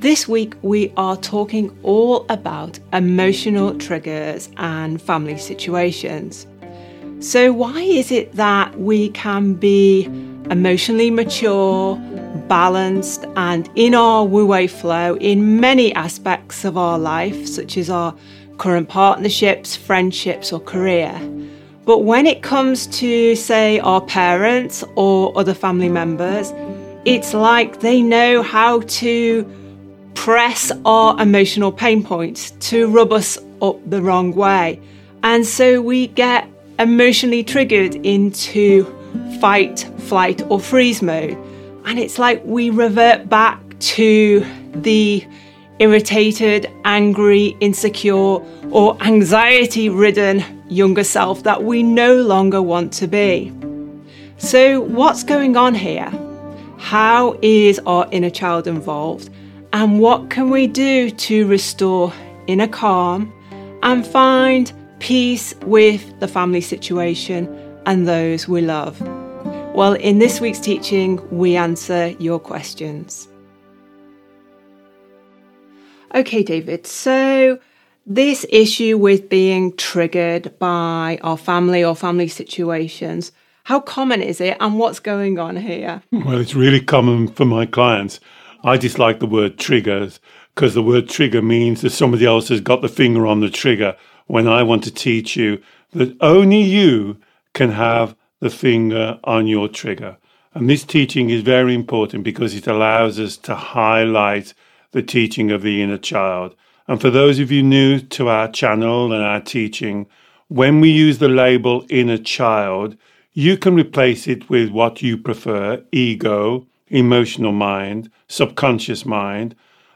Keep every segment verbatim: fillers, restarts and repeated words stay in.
This week, we are talking all about emotional triggers and family situations. So why is it that we can be emotionally mature, balanced, and in our Wu Wei flow in many aspects of our life, such as our current partnerships, friendships, or career? But when it comes to, say, our parents or other family members, it's like they know how to press our emotional pain points to rub us up the wrong way. And so we get emotionally triggered into fight, flight, or freeze mode. And it's like we revert back to the irritated, angry, insecure, or anxiety-ridden younger self that we no longer want to be. So what's going on here? How is our inner child involved? And what can we do to restore inner calm and find peace with the family situation and those we love? Well, in this week's teaching, we answer your questions. Okay, David, so this issue with being triggered by our family or family situations, how common is it and what's going on here? Well, it's really common for my clients. I dislike the word triggers because the word trigger means that somebody else has got the finger on the trigger, when I want to teach you that only you can have the finger on your trigger. And this teaching is very important because it allows us to highlight the teaching of the inner child. And for those of you new to our channel and our teaching, when we use the label inner child, you can replace it with what you prefer, ego, emotional mind, subconscious mind.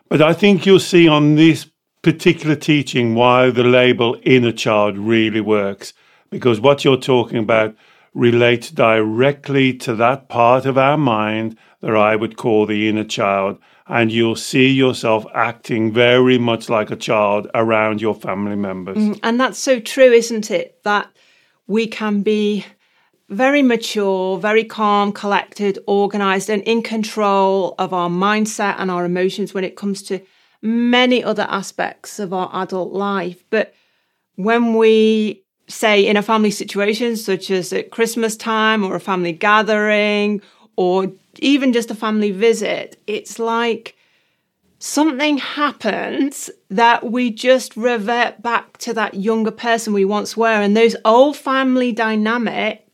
But I think you'll see on this particular teaching why the label inner child really works, because what you're talking about relates directly to that part of our mind that I would call the inner child, and you'll see yourself acting very much like a child around your family members. Mm, and that's so true, isn't it? That we can be very mature, very calm, collected, organised, and in control of our mindset and our emotions when it comes to many other aspects of our adult life. But when we say in a family situation, such as at Christmas time or a family gathering or even just a family visit, it's like something happens that we just revert back to that younger person we once were, and those old family dynamics,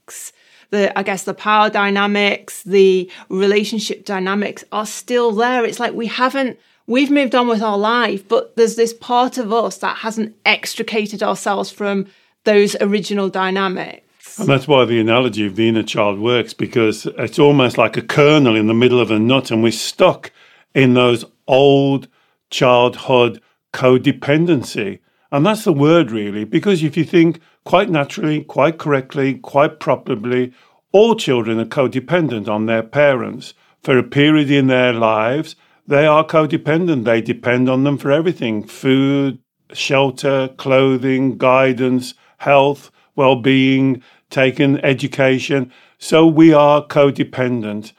the, I guess the power dynamics, the relationship dynamics are still there. It's like we haven't, we've moved on with our life, but there's this part of us that hasn't extricated ourselves from those original dynamics. And that's why the analogy of the inner child works, because it's almost like a kernel in the middle of a nut, and we're stuck in those old childhood codependency. And that's the word, really, because if you think quite naturally, quite correctly, quite properly, all children are codependent on their parents. For a period in their lives, they are codependent. They depend on them for everything: food, shelter, clothing, guidance, health, well-being, taken education. So we are codependent.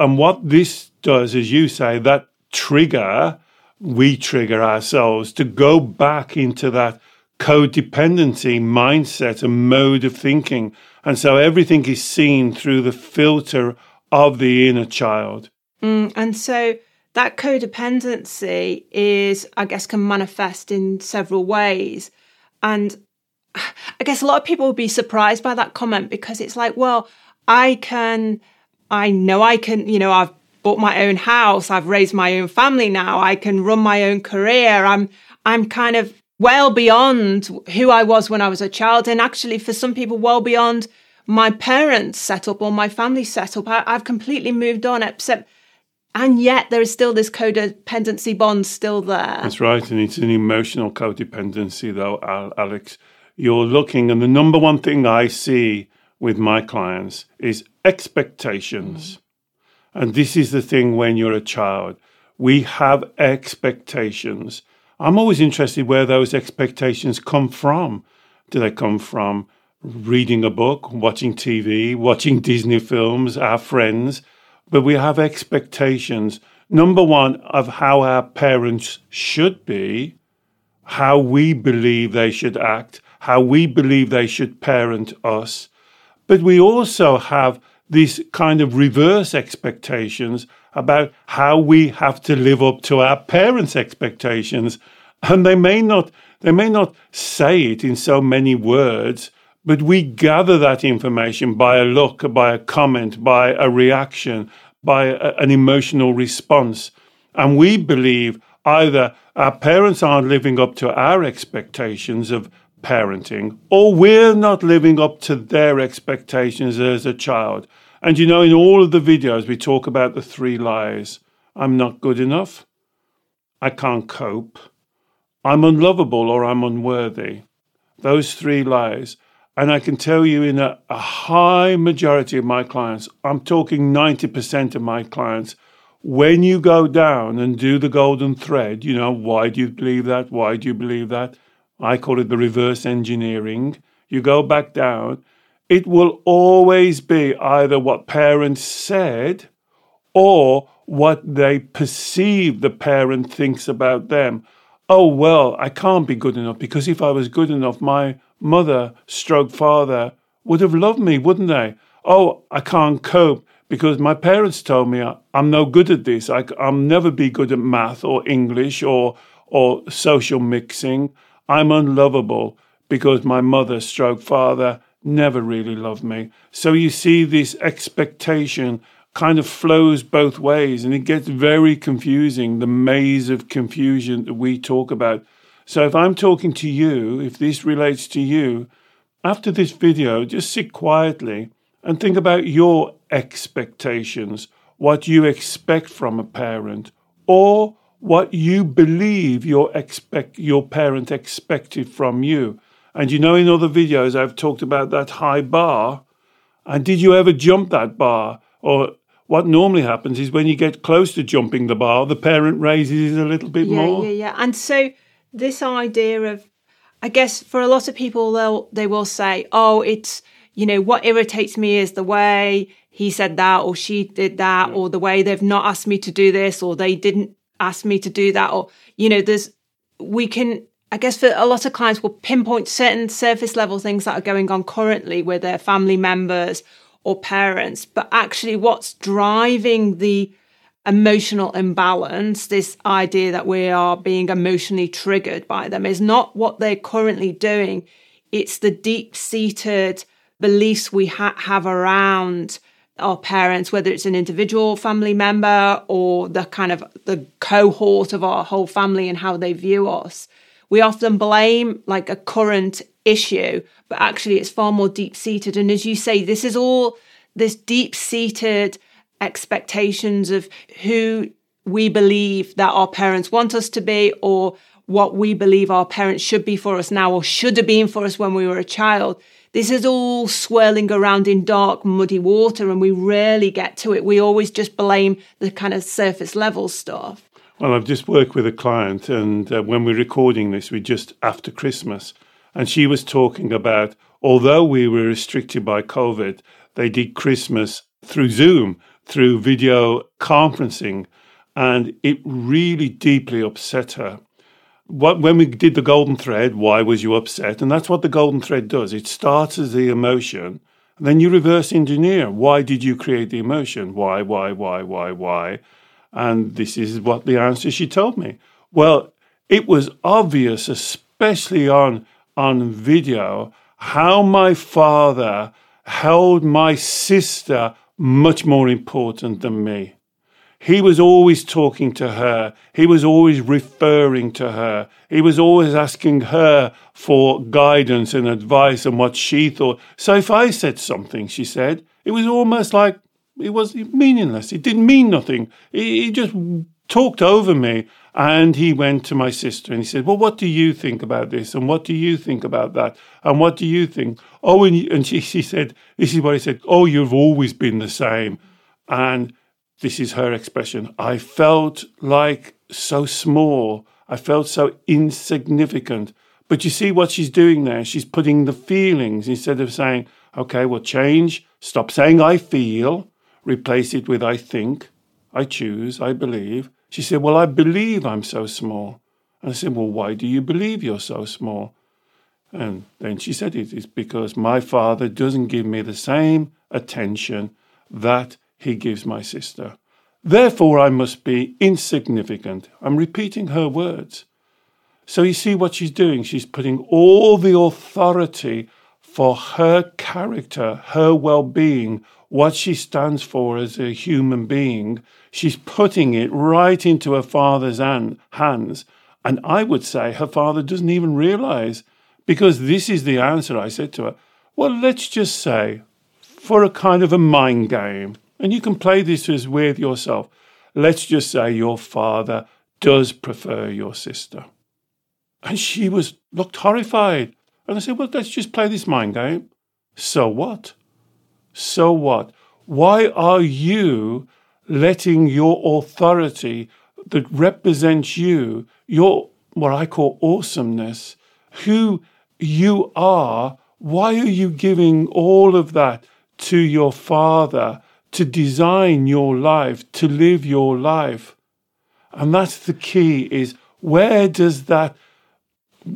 And what this does, as you say, that trigger... we trigger ourselves to go back into that codependency mindset and mode of thinking. And so everything is seen through the filter of the inner child. Mm, and so that codependency is, I guess, can manifest in several ways. And I guess a lot of people would be surprised by that comment, because it's like, well, I can, I know I can, you know, I've bought my own house, I've raised my own family now, I can run my own career, I'm I'm kind of well beyond who I was when I was a child, and actually for some people well beyond my parents' setup or my family setup. I, I've completely moved on, except And yet there is still this codependency bond still there. That's right. And it's an emotional codependency, though, Alex. You're looking, and the number one thing I see with my clients is expectations. Mm-hmm. And this is the thing when you're a child. We have expectations. I'm always interested where those expectations come from. Do they come from reading a book, watching T V, watching Disney films, our friends? But we have expectations, number one, of how our parents should be, how we believe they should act, how we believe they should parent us. But we also have these kind of reverse expectations about how we have to live up to our parents' expectations. And they may not, they may not say it in so many words, but we gather that information by a look, by a comment, by a reaction, by a, an emotional response. And we believe either our parents aren't living up to our expectations of parenting, or we're not living up to their expectations as a child. And, you know, in all of the videos, we talk about the three lies. I'm not good enough. I can't cope. I'm unlovable, or I'm unworthy. Those three lies. And I can tell you, in a, a high majority of my clients, I'm talking ninety percent of my clients, when you go down and do the golden thread, you know, why do you believe that? Why do you believe that? I call it the reverse engineering. You go back down. It will always be either what parents said or what they perceive the parent thinks about them. Oh, well, I can't be good enough, because if I was good enough, my mother stroke father would have loved me, wouldn't they? Oh, I can't cope because my parents told me I, I'm no good at this. I, I'll never be good at math or English or or social mixing. I'm unlovable because my mother stroke father never really loved me. So you see, this expectation kind of flows both ways, and it gets very confusing, the maze of confusion that we talk about. So if I'm talking to you, if this relates to you, after this video, just sit quietly and think about your expectations, what you expect from a parent, or what you believe your expect your parent expected from you. And you know, in other videos, I've talked about that high bar. And did you ever jump that bar? Or what normally happens is when you get close to jumping the bar, the parent raises it a little bit yeah, more. Yeah, yeah, yeah. And so this idea of, I guess for a lot of people, they'll, they will say, oh, it's, you know, what irritates me is the way he said that, or she did that, yeah. or the way they've not asked me to do this, or they didn't ask me to do that. Or, you know, there's, we can, I guess for a lot of clients, we'll pinpoint certain surface level things that are going on currently with their family members or parents. But actually what's driving the emotional imbalance, this idea that we are being emotionally triggered by them, is not what they're currently doing. It's the deep-seated beliefs we ha- have around our parents, whether it's an individual family member or the kind of the cohort of our whole family and how they view us. We often blame like a current issue, but actually it's far more deep-seated. And as you say, this is all this deep-seated expectations of who we believe that our parents want us to be, or what we believe our parents should be for us now, or should have been for us when we were a child. This is all swirling around in dark, muddy water, and we rarely get to it. We always just blame the kind of surface level stuff. Well, I've just worked with a client, and uh, when we're recording this, we're just after Christmas, and she was talking about, although we were restricted by COVID, they did Christmas through Zoom, through video conferencing, and it really deeply upset her. What, when we did the golden thread, why was you upset? And that's what the golden thread does. It starts as the emotion, and then you reverse engineer. Why did you create the emotion? Why, why, why, why, why? And this is what the answer she told me. Well, it was obvious, especially on, on video, how my father held my sister much more important than me. He was always talking to her. He was always referring to her. He was always asking her for guidance and advice and what she thought. So if I said something, she said, it was almost like, It was meaningless. It didn't mean nothing. He just talked over me. And he went to my sister and he said, well, what do you think about this? And what do you think about that? And what do you think? Oh, and, and she, she said, this is what he said. Oh, you've always been the same. And this is her expression. I felt like so small. I felt so insignificant. But you see what she's doing there? She's putting the feelings instead of saying, okay, well, change. Stop saying I feel. Replace it with I think, I choose, I believe. She said, well, I believe I'm so small. And I said, well, why do you believe you're so small? And then she said, it is because my father doesn't give me the same attention that he gives my sister. Therefore, I must be insignificant. I'm repeating her words. So you see what she's doing. She's putting all the authority for her character, her well-being, what she stands for as a human being, she's putting it right into her father's hands. And I would say her father doesn't even realize, because this is the answer I said to her. Well, let's just say, for a kind of a mind game, and you can play this with yourself, let's just say your father does prefer your sister. And she was looked horrified. And I said, well, let's just play this mind game. So what? So what? Why are you letting your authority that represents you, your what I call awesomeness, who you are, why are you giving all of that to your father to design your life, to live your life? And that's the key is where does that,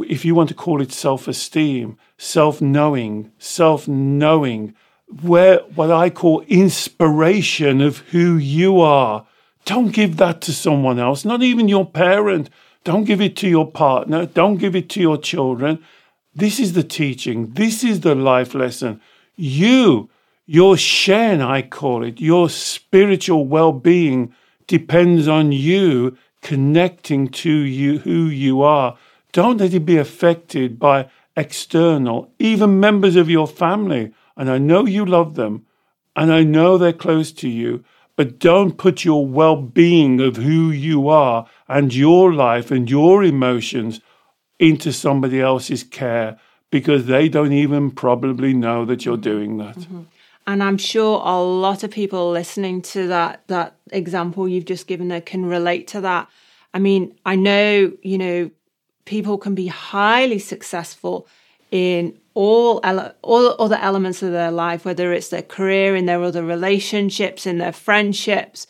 if you want to call it self-esteem, self-knowing, self-knowing, where what I call inspiration of who you are. Don't give that to someone else, not even your parent. Don't give it to your partner. Don't give it to your children. This is the teaching. This is the life lesson. You, your shen, I call it, your spiritual well-being depends on you connecting to you, who you are. Don't let it be affected by external, even members of your family. And I know you love them, and I know they're close to you, but don't put your well-being of who you are and your life and your emotions into somebody else's care because they don't even probably know that you're doing that. Mm-hmm. And I'm sure a lot of people listening to that, that example you've just given there can relate to that. I mean, I know, you know, people can be highly successful in all ele- all other elements of their life, whether it's their career, in their other relationships, in their friendships.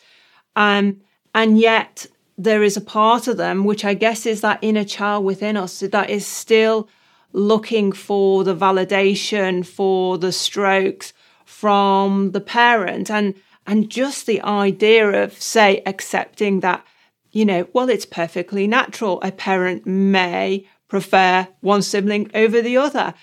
Um, and yet there is a part of them, which I guess is that inner child within us that is still looking for the validation, for the strokes from the parent. And, and just the idea of, say, accepting that, you know, well, it's perfectly natural. A parent may prefer one sibling over the other.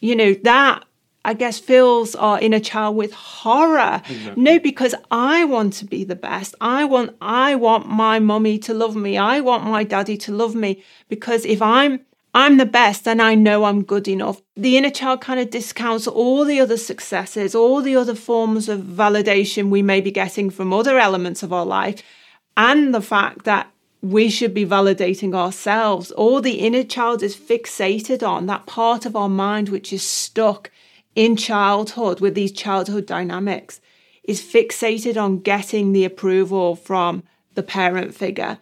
You know, that, I guess, fills our inner child with horror. Exactly. No, because I want to be the best. I want I want my mommy to love me. I want my daddy to love me. Because if I'm I'm the best, then I know I'm good enough. The inner child kind of discounts all the other successes, all the other forms of validation we may be getting from other elements of our life, and the fact that we should be validating ourselves. All the inner child is fixated on, that part of our mind which is stuck in childhood with these childhood dynamics, is fixated on getting the approval from the parent figure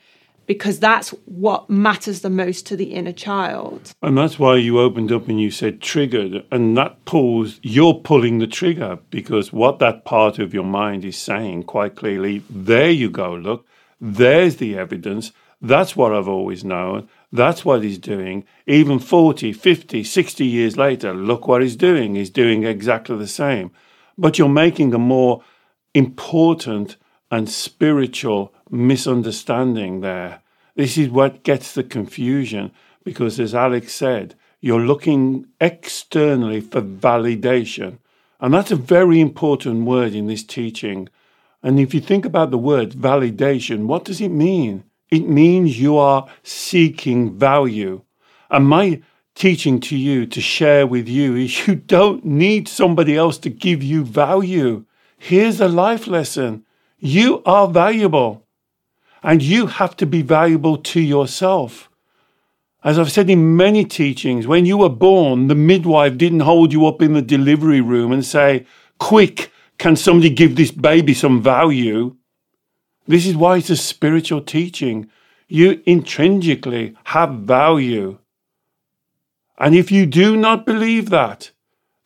because that's what matters the most to the inner child. And that's why you opened up and you said triggered, and that pulls, you're pulling the trigger because what that part of your mind is saying quite clearly, there you go, look, there's the evidence. That's what I've always known. That's what he's doing. Even forty, fifty, sixty years later, look what he's doing. He's doing exactly the same. But you're making a more important and spiritual misunderstanding there. This is what gets the confusion because, as Alex said, you're looking externally for validation. And that's a very important word in this teaching. And if you think about the word validation, what does it mean? It means you are seeking value. And my teaching to you, to share with you, is you don't need somebody else to give you value. Here's a life lesson. You are valuable, and you have to be valuable to yourself. As I've said in many teachings, when you were born, the midwife didn't hold you up in the delivery room and say, quick, can somebody give this baby some value? This is why it's a spiritual teaching. You intrinsically have value. And if you do not believe that,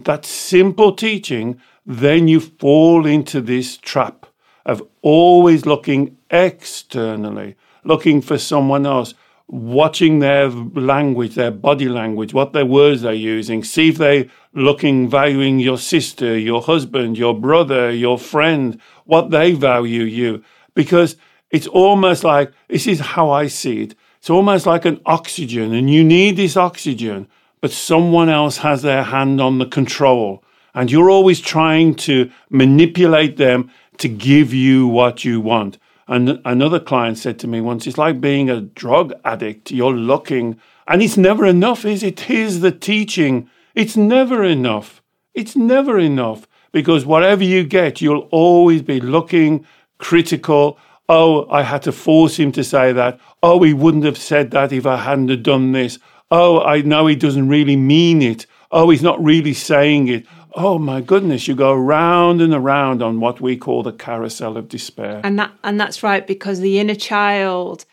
that simple teaching, then you fall into this trap of always looking externally, looking for someone else, watching their language, their body language, what their words they're using, see if they're looking, valuing your sister, your husband, your brother, your friend, what they value you. Because it's almost like, this is how I see it, it's almost like an oxygen, and you need this oxygen, but someone else has their hand on the control, and you're always trying to manipulate them to give you what you want. And another client said to me once, it's like being a drug addict. You're looking, and it's never enough, is it? Here's the teaching. It's never enough. It's never enough, because whatever you get, you'll always be looking, critical. Oh, I had to force him to say that. Oh, he wouldn't have said that if I hadn't have done this. Oh, I know he doesn't really mean it. Oh, he's not really saying it. Oh my goodness, you go round and around on what we call the carousel of despair. And that and that's right, because the inner child,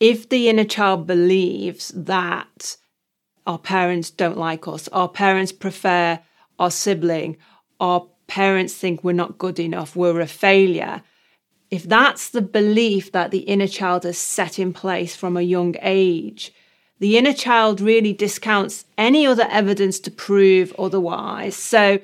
if the inner child believes that our parents don't like us, our parents prefer our sibling, our parents think we're not good enough, we're a failure. If that's the belief that the inner child has set in place from a young age, the inner child really discounts any other evidence to prove otherwise. So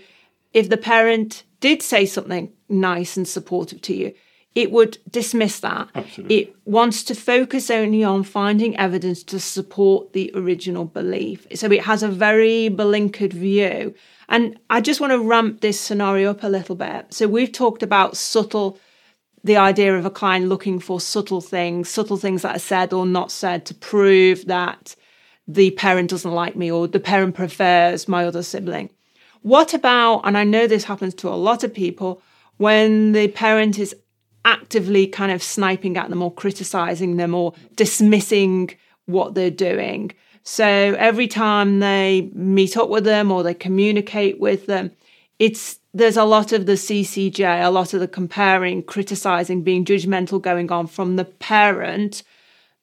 if the parent did say something nice and supportive to you, it would dismiss that. Absolutely. It wants to focus only on finding evidence to support the original belief. So it has a very blinkered view. And I just want to ramp this scenario up a little bit. So we've talked about subtle, the idea of a client looking for subtle things, subtle things that are said or not said to prove that the parent doesn't like me or the parent prefers my other sibling. What about, and I know this happens to a lot of people, when the parent is actively kind of sniping at them or criticizing them or dismissing what they're doing? So every time they meet up with them or they communicate with them, it's there's a lot of the C C J, a lot of the comparing, criticising, being judgmental going on from the parent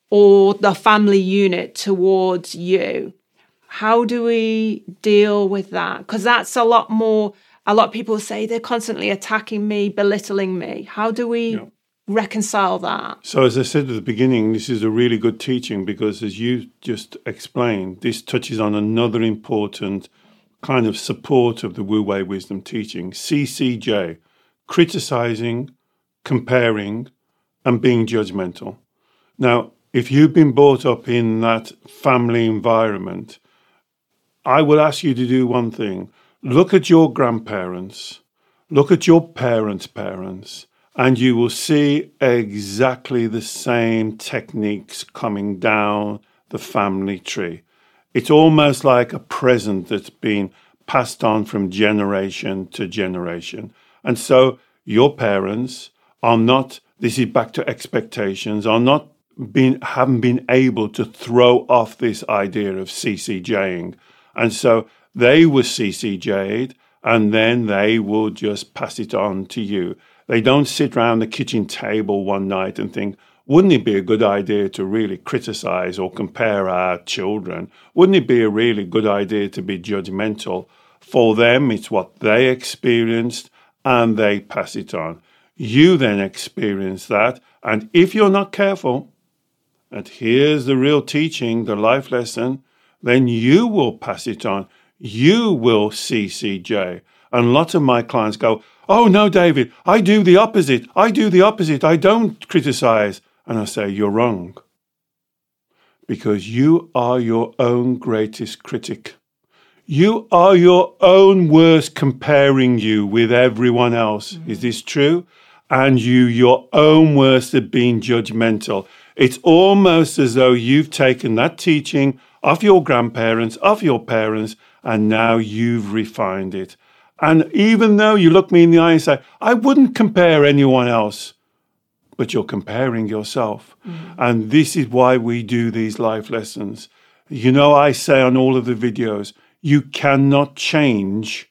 or the family unit towards you. How do we deal with that? Because that's a lot more, a lot of people say they're constantly attacking me, belittling me. How do we yeah. reconcile that? So as I said at the beginning, this is a really good teaching because as you just explained, this touches on another important kind of support of the Wu Wei Wisdom teaching, C C J, criticizing, comparing, and being judgmental. Now, if you've been brought up in that family environment, I will ask you to do one thing. Look at your grandparents, look at your parents' parents, and you will see exactly the same techniques coming down the family tree. It's almost like a present that's been passed on from generation to generation. And so your parents are not, this is back to expectations, are not been, haven't been able to throw off this idea of C C J'ing. And so they were C C J'd and then they will just pass it on to you. They don't sit around the kitchen table one night and think, wouldn't it be a good idea to really criticize or compare our children? Wouldn't it be a really good idea to be judgmental? For them, it's what they experienced and they pass it on. You then experience that. And if you're not careful, and here's the real teaching, the life lesson, then you will pass it on. You will C C J. And lots of my clients go, oh, no, David, I do the opposite. I do the opposite. I don't criticize. And I say, you're wrong, because you are your own greatest critic. You are your own worst comparing you with everyone else. Mm-hmm. Is this true? And you, your own worst at being judgmental. It's almost as though you've taken that teaching off your grandparents, off your parents, and now you've refined it. And even though you look me in the eye and say, I wouldn't compare anyone else, but you're comparing yourself. Mm-hmm. And this is why we do these life lessons. You know, I say on all of the videos, you cannot change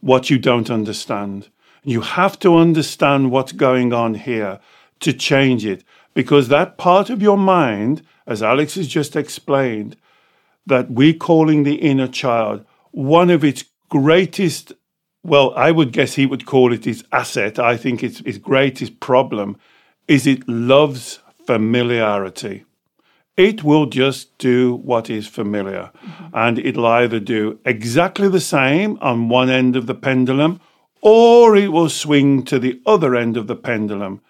what you don't understand. You have to understand what's going on here to change it, because that part of your mind, as Alex has just explained, that we're calling the inner child, one of its greatest, well, I would guess he would call it his asset. I think it's his greatest problem is it loves familiarity. It will just do what is familiar. Mm-hmm. And it'll either do exactly the same on one end of the pendulum, or it will swing to the other end of the pendulum,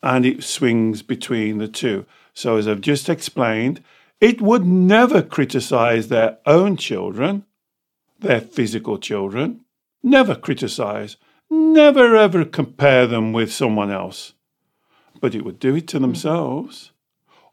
and it swings between the two. So as I've just explained, it would never criticize their own children, their physical children, never criticize, never ever compare them with someone else. But it would do it to themselves.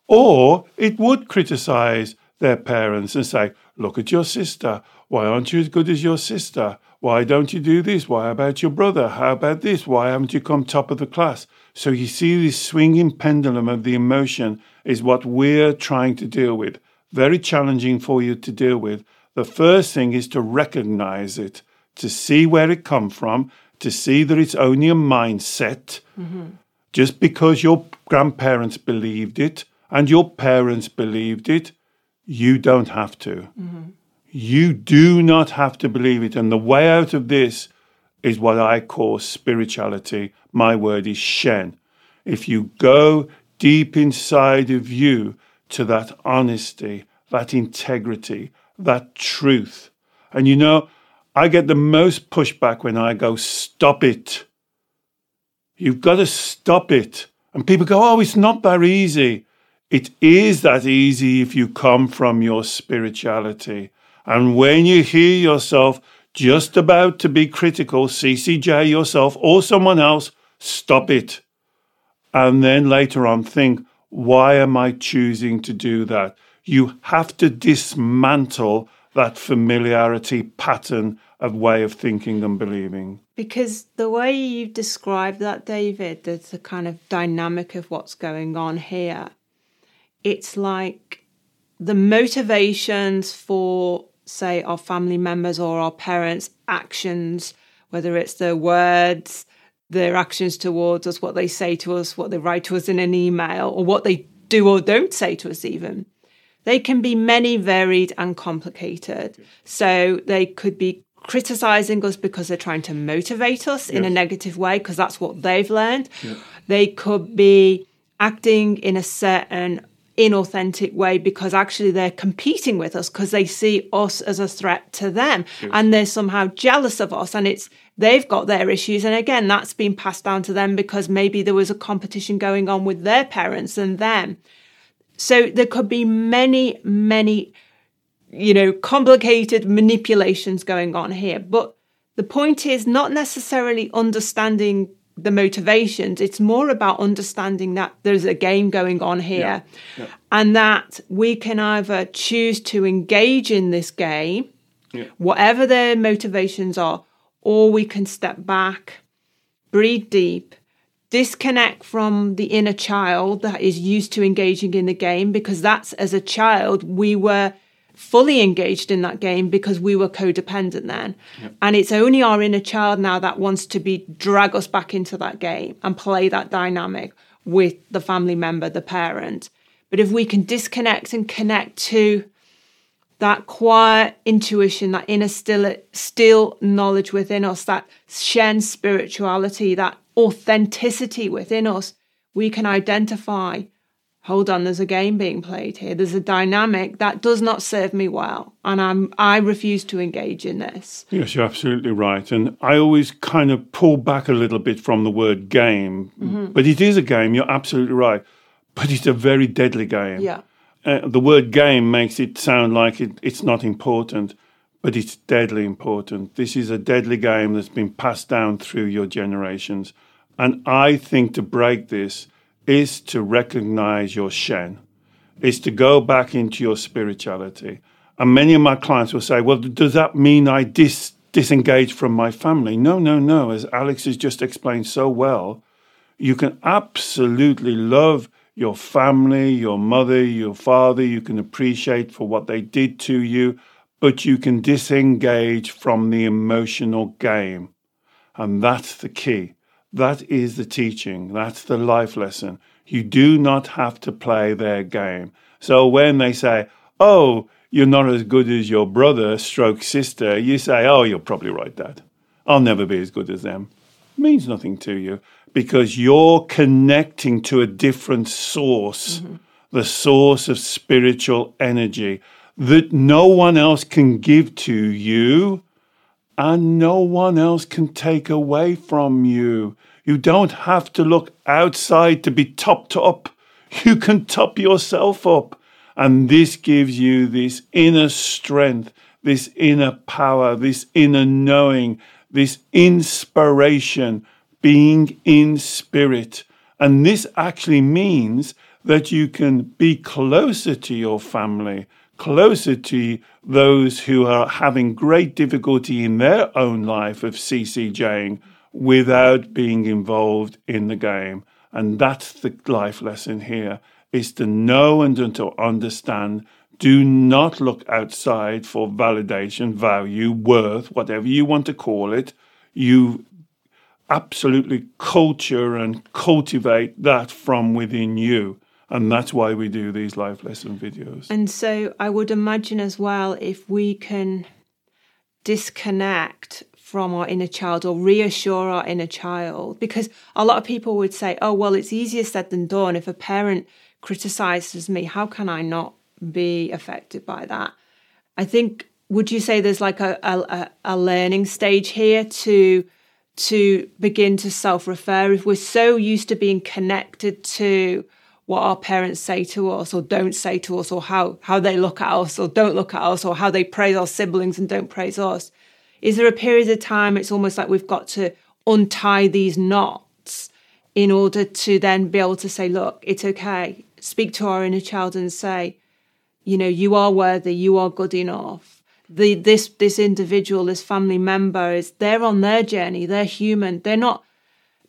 Or it would criticize their parents and say, look at your sister. Why aren't you as good as your sister? Why don't you do this? Why about your brother? How about this? Why haven't you come top of the class? So you see, this swinging pendulum of the emotion is what we're trying to deal with. Very challenging for you to deal with. The first thing is to recognize it, to see where it come from, to see that it's only a mindset. Mm-hmm. Just because your grandparents believed it and your parents believed it, you don't have to. Mm-hmm. You do not have to believe it. And the way out of this is what I call spirituality. My word is Shen. If you go deep inside of you to that honesty, that integrity, that truth. And you know, I get the most pushback when I go, stop it. You've got to stop it. And people go, oh, it's not that easy. It is that easy if you come from your spirituality. And when you hear yourself just about to be critical, C C J yourself or someone else, stop it. And then later on think, why am I choosing to do that? You have to dismantle that familiarity pattern of way of thinking and believing. Because the way you described that, David, there's the kind of dynamic of what's going on here. It's like the motivations for, say, our family members or our parents' actions, whether it's their words, their actions towards us, what they say to us, what they write to us in an email, or what they do or don't say to us even. They can be many, varied and complicated. So they could be criticising us because they're trying to motivate us yes. in a negative way because that's what they've learned. Yes. They could be acting in a certain inauthentic way because actually they're competing with us because they see us as a threat to them yes. and they're somehow jealous of us and it's they've got their issues. And again, that's been passed down to them because maybe there was a competition going on with their parents and them. So there could be many, many, you know, complicated manipulations going on here. But the point is not necessarily understanding the motivations. It's more about understanding that there's a game going on here yeah. Yeah. and that we can either choose to engage in this game, yeah. whatever their motivations are, or we can step back, breathe deep, disconnect from the inner child that is used to engaging in the game, because that's, as a child, we were fully engaged in that game because we were codependent then. Yep. And it's only our inner child now that wants to be drag us back into that game and play that dynamic with the family member, the parent. But if we can disconnect and connect to that quiet intuition, that inner still, still knowledge within us, that Shen spirituality, that authenticity within us, we can identify, hold on, there's a game being played here. There's a dynamic that does not serve me well, and I'm I refuse to engage in this. Yes, you're absolutely right. And I always kind of pull back a little bit from the word game, mm-hmm. but it is a game, you're absolutely right, but it's a very deadly game. Yeah. Uh, the word game makes it sound like it, it's not important, but it's deadly important. This is a deadly game that's been passed down through your generations. And I think to break this is to recognize your Shen, is to go back into your spirituality. And many of my clients will say, well, does that mean I dis- disengage from my family. No, no, no. As Alex has just explained so well, you can absolutely love your family, your mother, your father. You can appreciate for what they did to you, but you can disengage from the emotional game. And that's the key. That is the teaching. That's the life lesson. You do not have to play their game. So when they say, oh, you're not as good as your brother stroke sister, you say, oh, you're probably right, Dad. I'll never be as good as them. It means nothing to you because you're connecting to a different source, mm-hmm. the source of spiritual energy that no one else can give to you and no one else can take away from you. You don't have to look outside to be topped up. You can top yourself up. And this gives you this inner strength, this inner power, this inner knowing, this inspiration, being in spirit. And this actually means that you can be closer to your family, closer to those who are having great difficulty in their own life of C C J'ing, without being involved in the game. And that's the life lesson here, is to know and to understand. Do not look outside for validation, value, worth, whatever you want to call it. You absolutely culture and cultivate that from within you. And that's why we do these life lesson videos. And so I would imagine as well, if we can disconnect from our inner child or reassure our inner child, because a lot of people would say, oh, well, it's easier said than done. If a parent criticizes me, how can I not be affected by that? I think, would you say there's like a a, a learning stage here to to begin to self-refer? If we're so used to being connected to what our parents say to us or don't say to us, or how, how they look at us or don't look at us, or how they praise our siblings and don't praise us, is there a period of time it's almost like we've got to untie these knots in order to then be able to say, look, it's okay, speak to our inner child and say, you know, you are worthy, you are good enough. The, this, this individual, this family member, is they're on their journey, they're human, they're not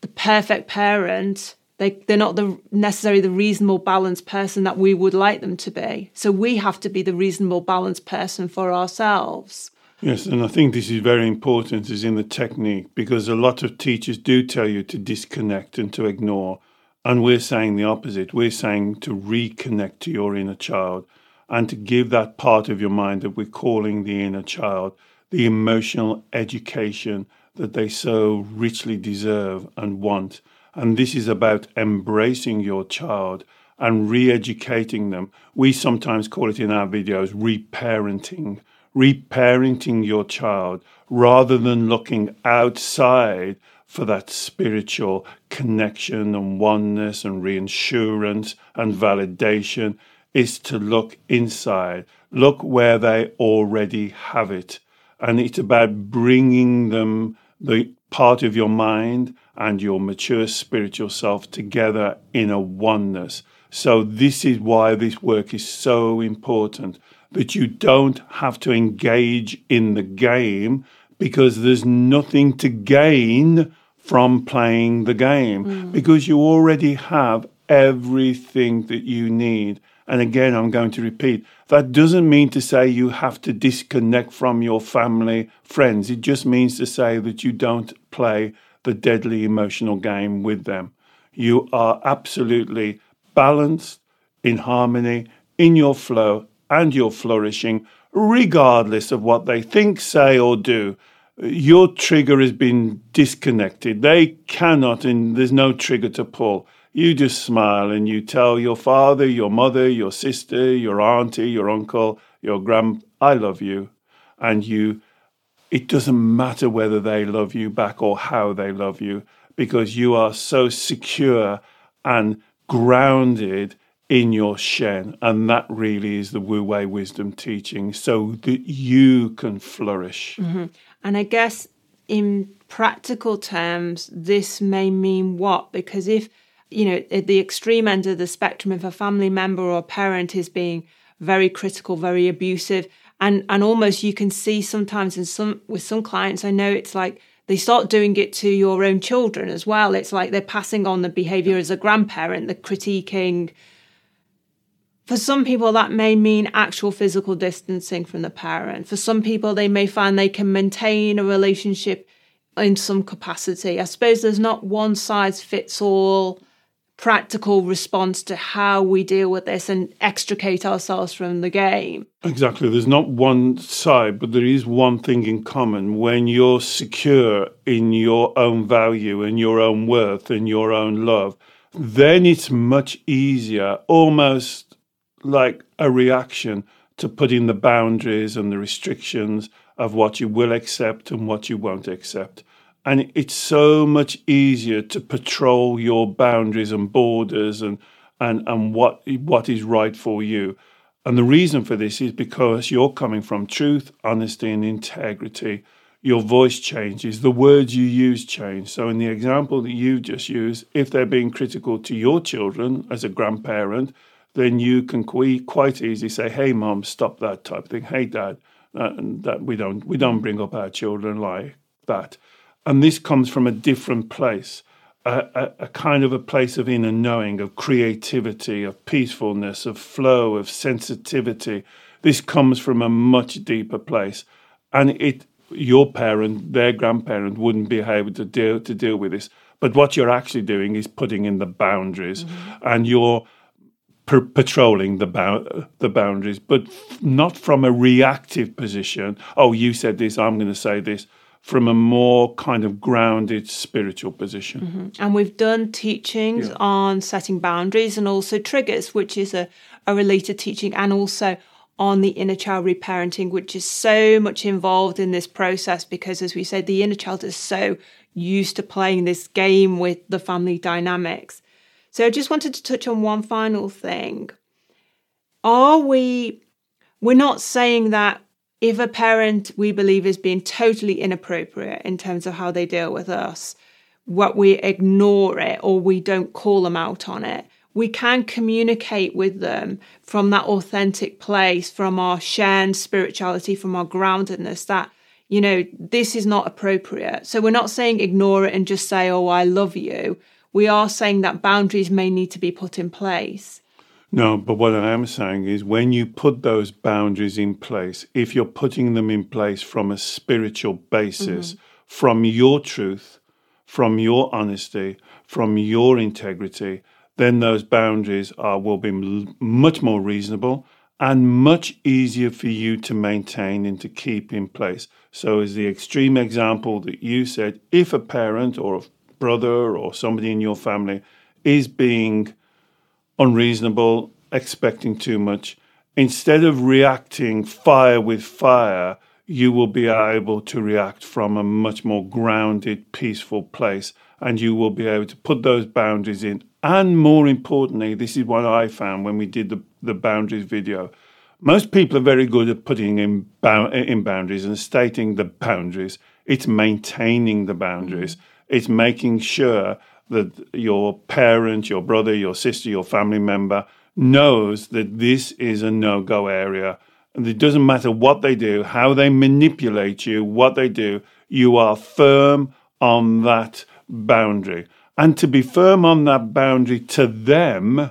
the perfect parent, they, they're not the necessarily the reasonable, balanced person that we would like them to be. So we have to be the reasonable, balanced person for ourselves. Yes, and I think this is very important, is in the technique, because a lot of teachers do tell you to disconnect and to ignore, and we're saying the opposite. We're saying to reconnect to your inner child and to give that part of your mind that we're calling the inner child the emotional education that they so richly deserve and want. And this is about embracing your child and re-educating them. We sometimes call it in our videos reparenting. Reparenting your child rather than looking outside for that spiritual connection and oneness and reassurance and validation is to look inside, look where they already have it. And it's about bringing them, the part of your mind and your mature spiritual self, together in a oneness. So this is why this work is so important, that you don't have to engage in the game, because there's nothing to gain from playing the game mm. because you already have everything that you need. And again, I'm going to repeat, that doesn't mean to say you have to disconnect from your family, friends. It just means to say that you don't play the deadly emotional game with them. You are absolutely balanced, in harmony, in your flow, and you're flourishing, regardless of what they think, say, or do. Your trigger has been disconnected. They cannot, and there's no trigger to pull. You just smile and you tell your father, your mother, your sister, your auntie, your uncle, your grand, I love you. And you, it doesn't matter whether they love you back or how they love you, because you are so secure and grounded in your Shen. And that really is the Wu Wei wisdom teaching, so that you can flourish. Mm-hmm. And I guess in practical terms, this may mean what? Because if, you know, at the extreme end of the spectrum, if a family member or a parent is being very critical, very abusive, And and almost you can see sometimes in some with some clients, I know it's like they start doing it to your own children as well. It's like they're passing on the behavior as a grandparent, the critiquing. For some people, that may mean actual physical distancing from the parent. For some people, they may find they can maintain a relationship in some capacity. I suppose there's not one size fits all practical response to how we deal with this and extricate ourselves from the game. Exactly. There's not one side, but there is one thing in common. When you're secure in your own value and your own worth and your own love, then it's much easier, almost like a reaction, to put in the boundaries and the restrictions of what you will accept and what you won't accept. And it's so much easier to patrol your boundaries and borders and and, and what what is right for you. And the reason for this is because you're coming from truth, honesty, and integrity. Your voice changes, the words you use change. So in the example that you just used, if they're being critical to your children as a grandparent, then you can quite easily say, hey, Mom, stop that type of thing. Hey, Dad, that, that we don't we don't bring up our children like that. And this comes from a different place, a, a, a kind of a place of inner knowing, of creativity, of peacefulness, of flow, of sensitivity. This comes from a much deeper place. And it, your parent, their grandparent, wouldn't be able to deal, to deal with this. But what you're actually doing is putting in the boundaries, mm-hmm. and you're per- patrolling the, ba- the boundaries, but f- not from a reactive position. Oh, you said this, I'm going to say this. From a more kind of grounded spiritual position. Mm-hmm. And we've done teachings yeah. on setting boundaries and also triggers, which is a, a related teaching, and also on the inner child reparenting, which is so much involved in this process because, as we said, the inner child is so used to playing this game with the family dynamics. So I just wanted to touch on one final thing. Are we, we're not saying that if a parent we believe is being totally inappropriate in terms of how they deal with us, what we ignore it or we don't call them out on it, we can communicate with them from that authentic place, from our shared spirituality, from our groundedness that, you know, this is not appropriate. So we're not saying ignore it and just say, oh, I love you. We are saying that boundaries may need to be put in place. No, but what I am saying is when you put those boundaries in place, if you're putting them in place from a spiritual basis, mm-hmm. from your truth, from your honesty, from your integrity, then those boundaries are will be m- much more reasonable and much easier for you to maintain and to keep in place. So as the extreme example that you said, if a parent or a brother or somebody in your family is being unreasonable, expecting too much, instead of reacting fire with fire, you will be able to react from a much more grounded, peaceful place, and you will be able to put those boundaries in. And more importantly, this is what I found when we did the, the boundaries video. Most people are very good at putting in, in boundaries and stating the boundaries. It's maintaining the boundaries. It's making sure that your parent, your brother, your sister, your family member knows that this is a no-go area. And it doesn't matter what they do, how they manipulate you, what they do, you are firm on that boundary. And to be firm on that boundary to them,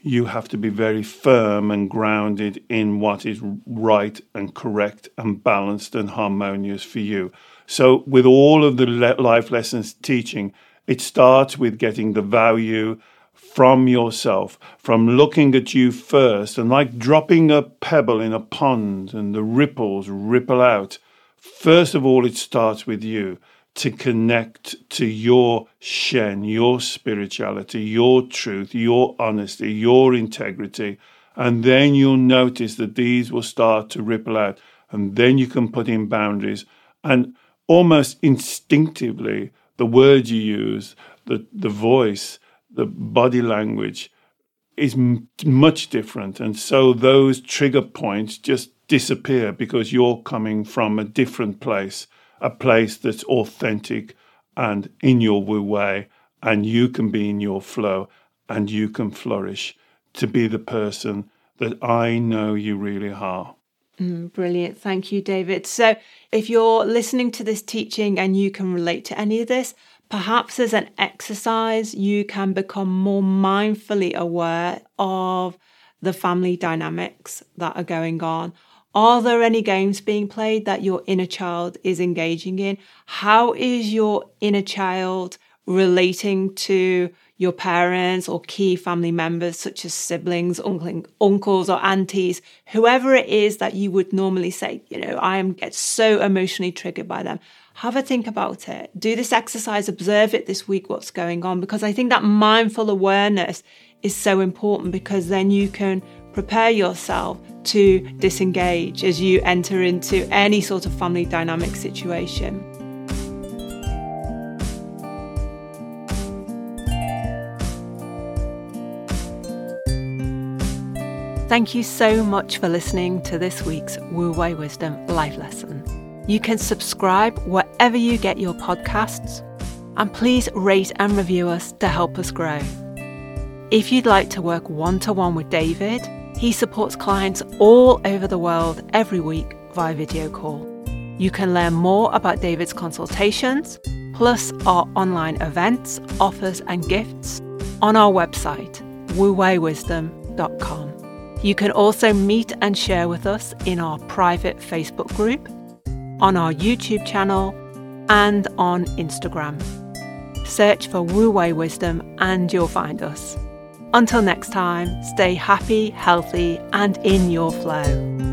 you have to be very firm and grounded in what is right and correct and balanced and harmonious for you. So with all of the life lessons teaching, it starts with getting the value from yourself, from looking at you first, and like dropping a pebble in a pond and the ripples ripple out. First of all, it starts with you to connect to your Shen, your spirituality, your truth, your honesty, your integrity. And then you'll notice that these will start to ripple out. And then you can put in boundaries. And almost instinctively, the words you use, the, the voice, the body language is m- much different. And so those trigger points just disappear because you're coming from a different place, a place that's authentic and in your Wu Wei, and you can be in your flow and you can flourish to be the person that I know you really are. Mm, brilliant. Thank you, David. So if you're listening to this teaching and you can relate to any of this, perhaps as an exercise, you can become more mindfully aware of the family dynamics that are going on. Are there any games being played that your inner child is engaging in? How is your inner child relating to your parents or key family members such as siblings, uncle, uncles or aunties, whoever it is that you would normally say, you know, I am get so emotionally triggered by them. Have a think about it. Do this exercise, observe it this week, what's going on, because I think that mindful awareness is so important, because then you can prepare yourself to disengage as you enter into any sort of family dynamic situation. Thank you so much for listening to this week's Wu Wei Wisdom Life Lesson. You can subscribe wherever you get your podcasts, and please rate and review us to help us grow. If you'd like to work one-to-one with David, he supports clients all over the world every week via video call. You can learn more about David's consultations, plus our online events, offers and gifts on our website, wu wei wisdom dot com. You can also meet and share with us in our private Facebook group, on our YouTube channel, and on Instagram. Search for Wu Wei Wisdom and you'll find us. Until next time, stay happy, healthy, and in your flow.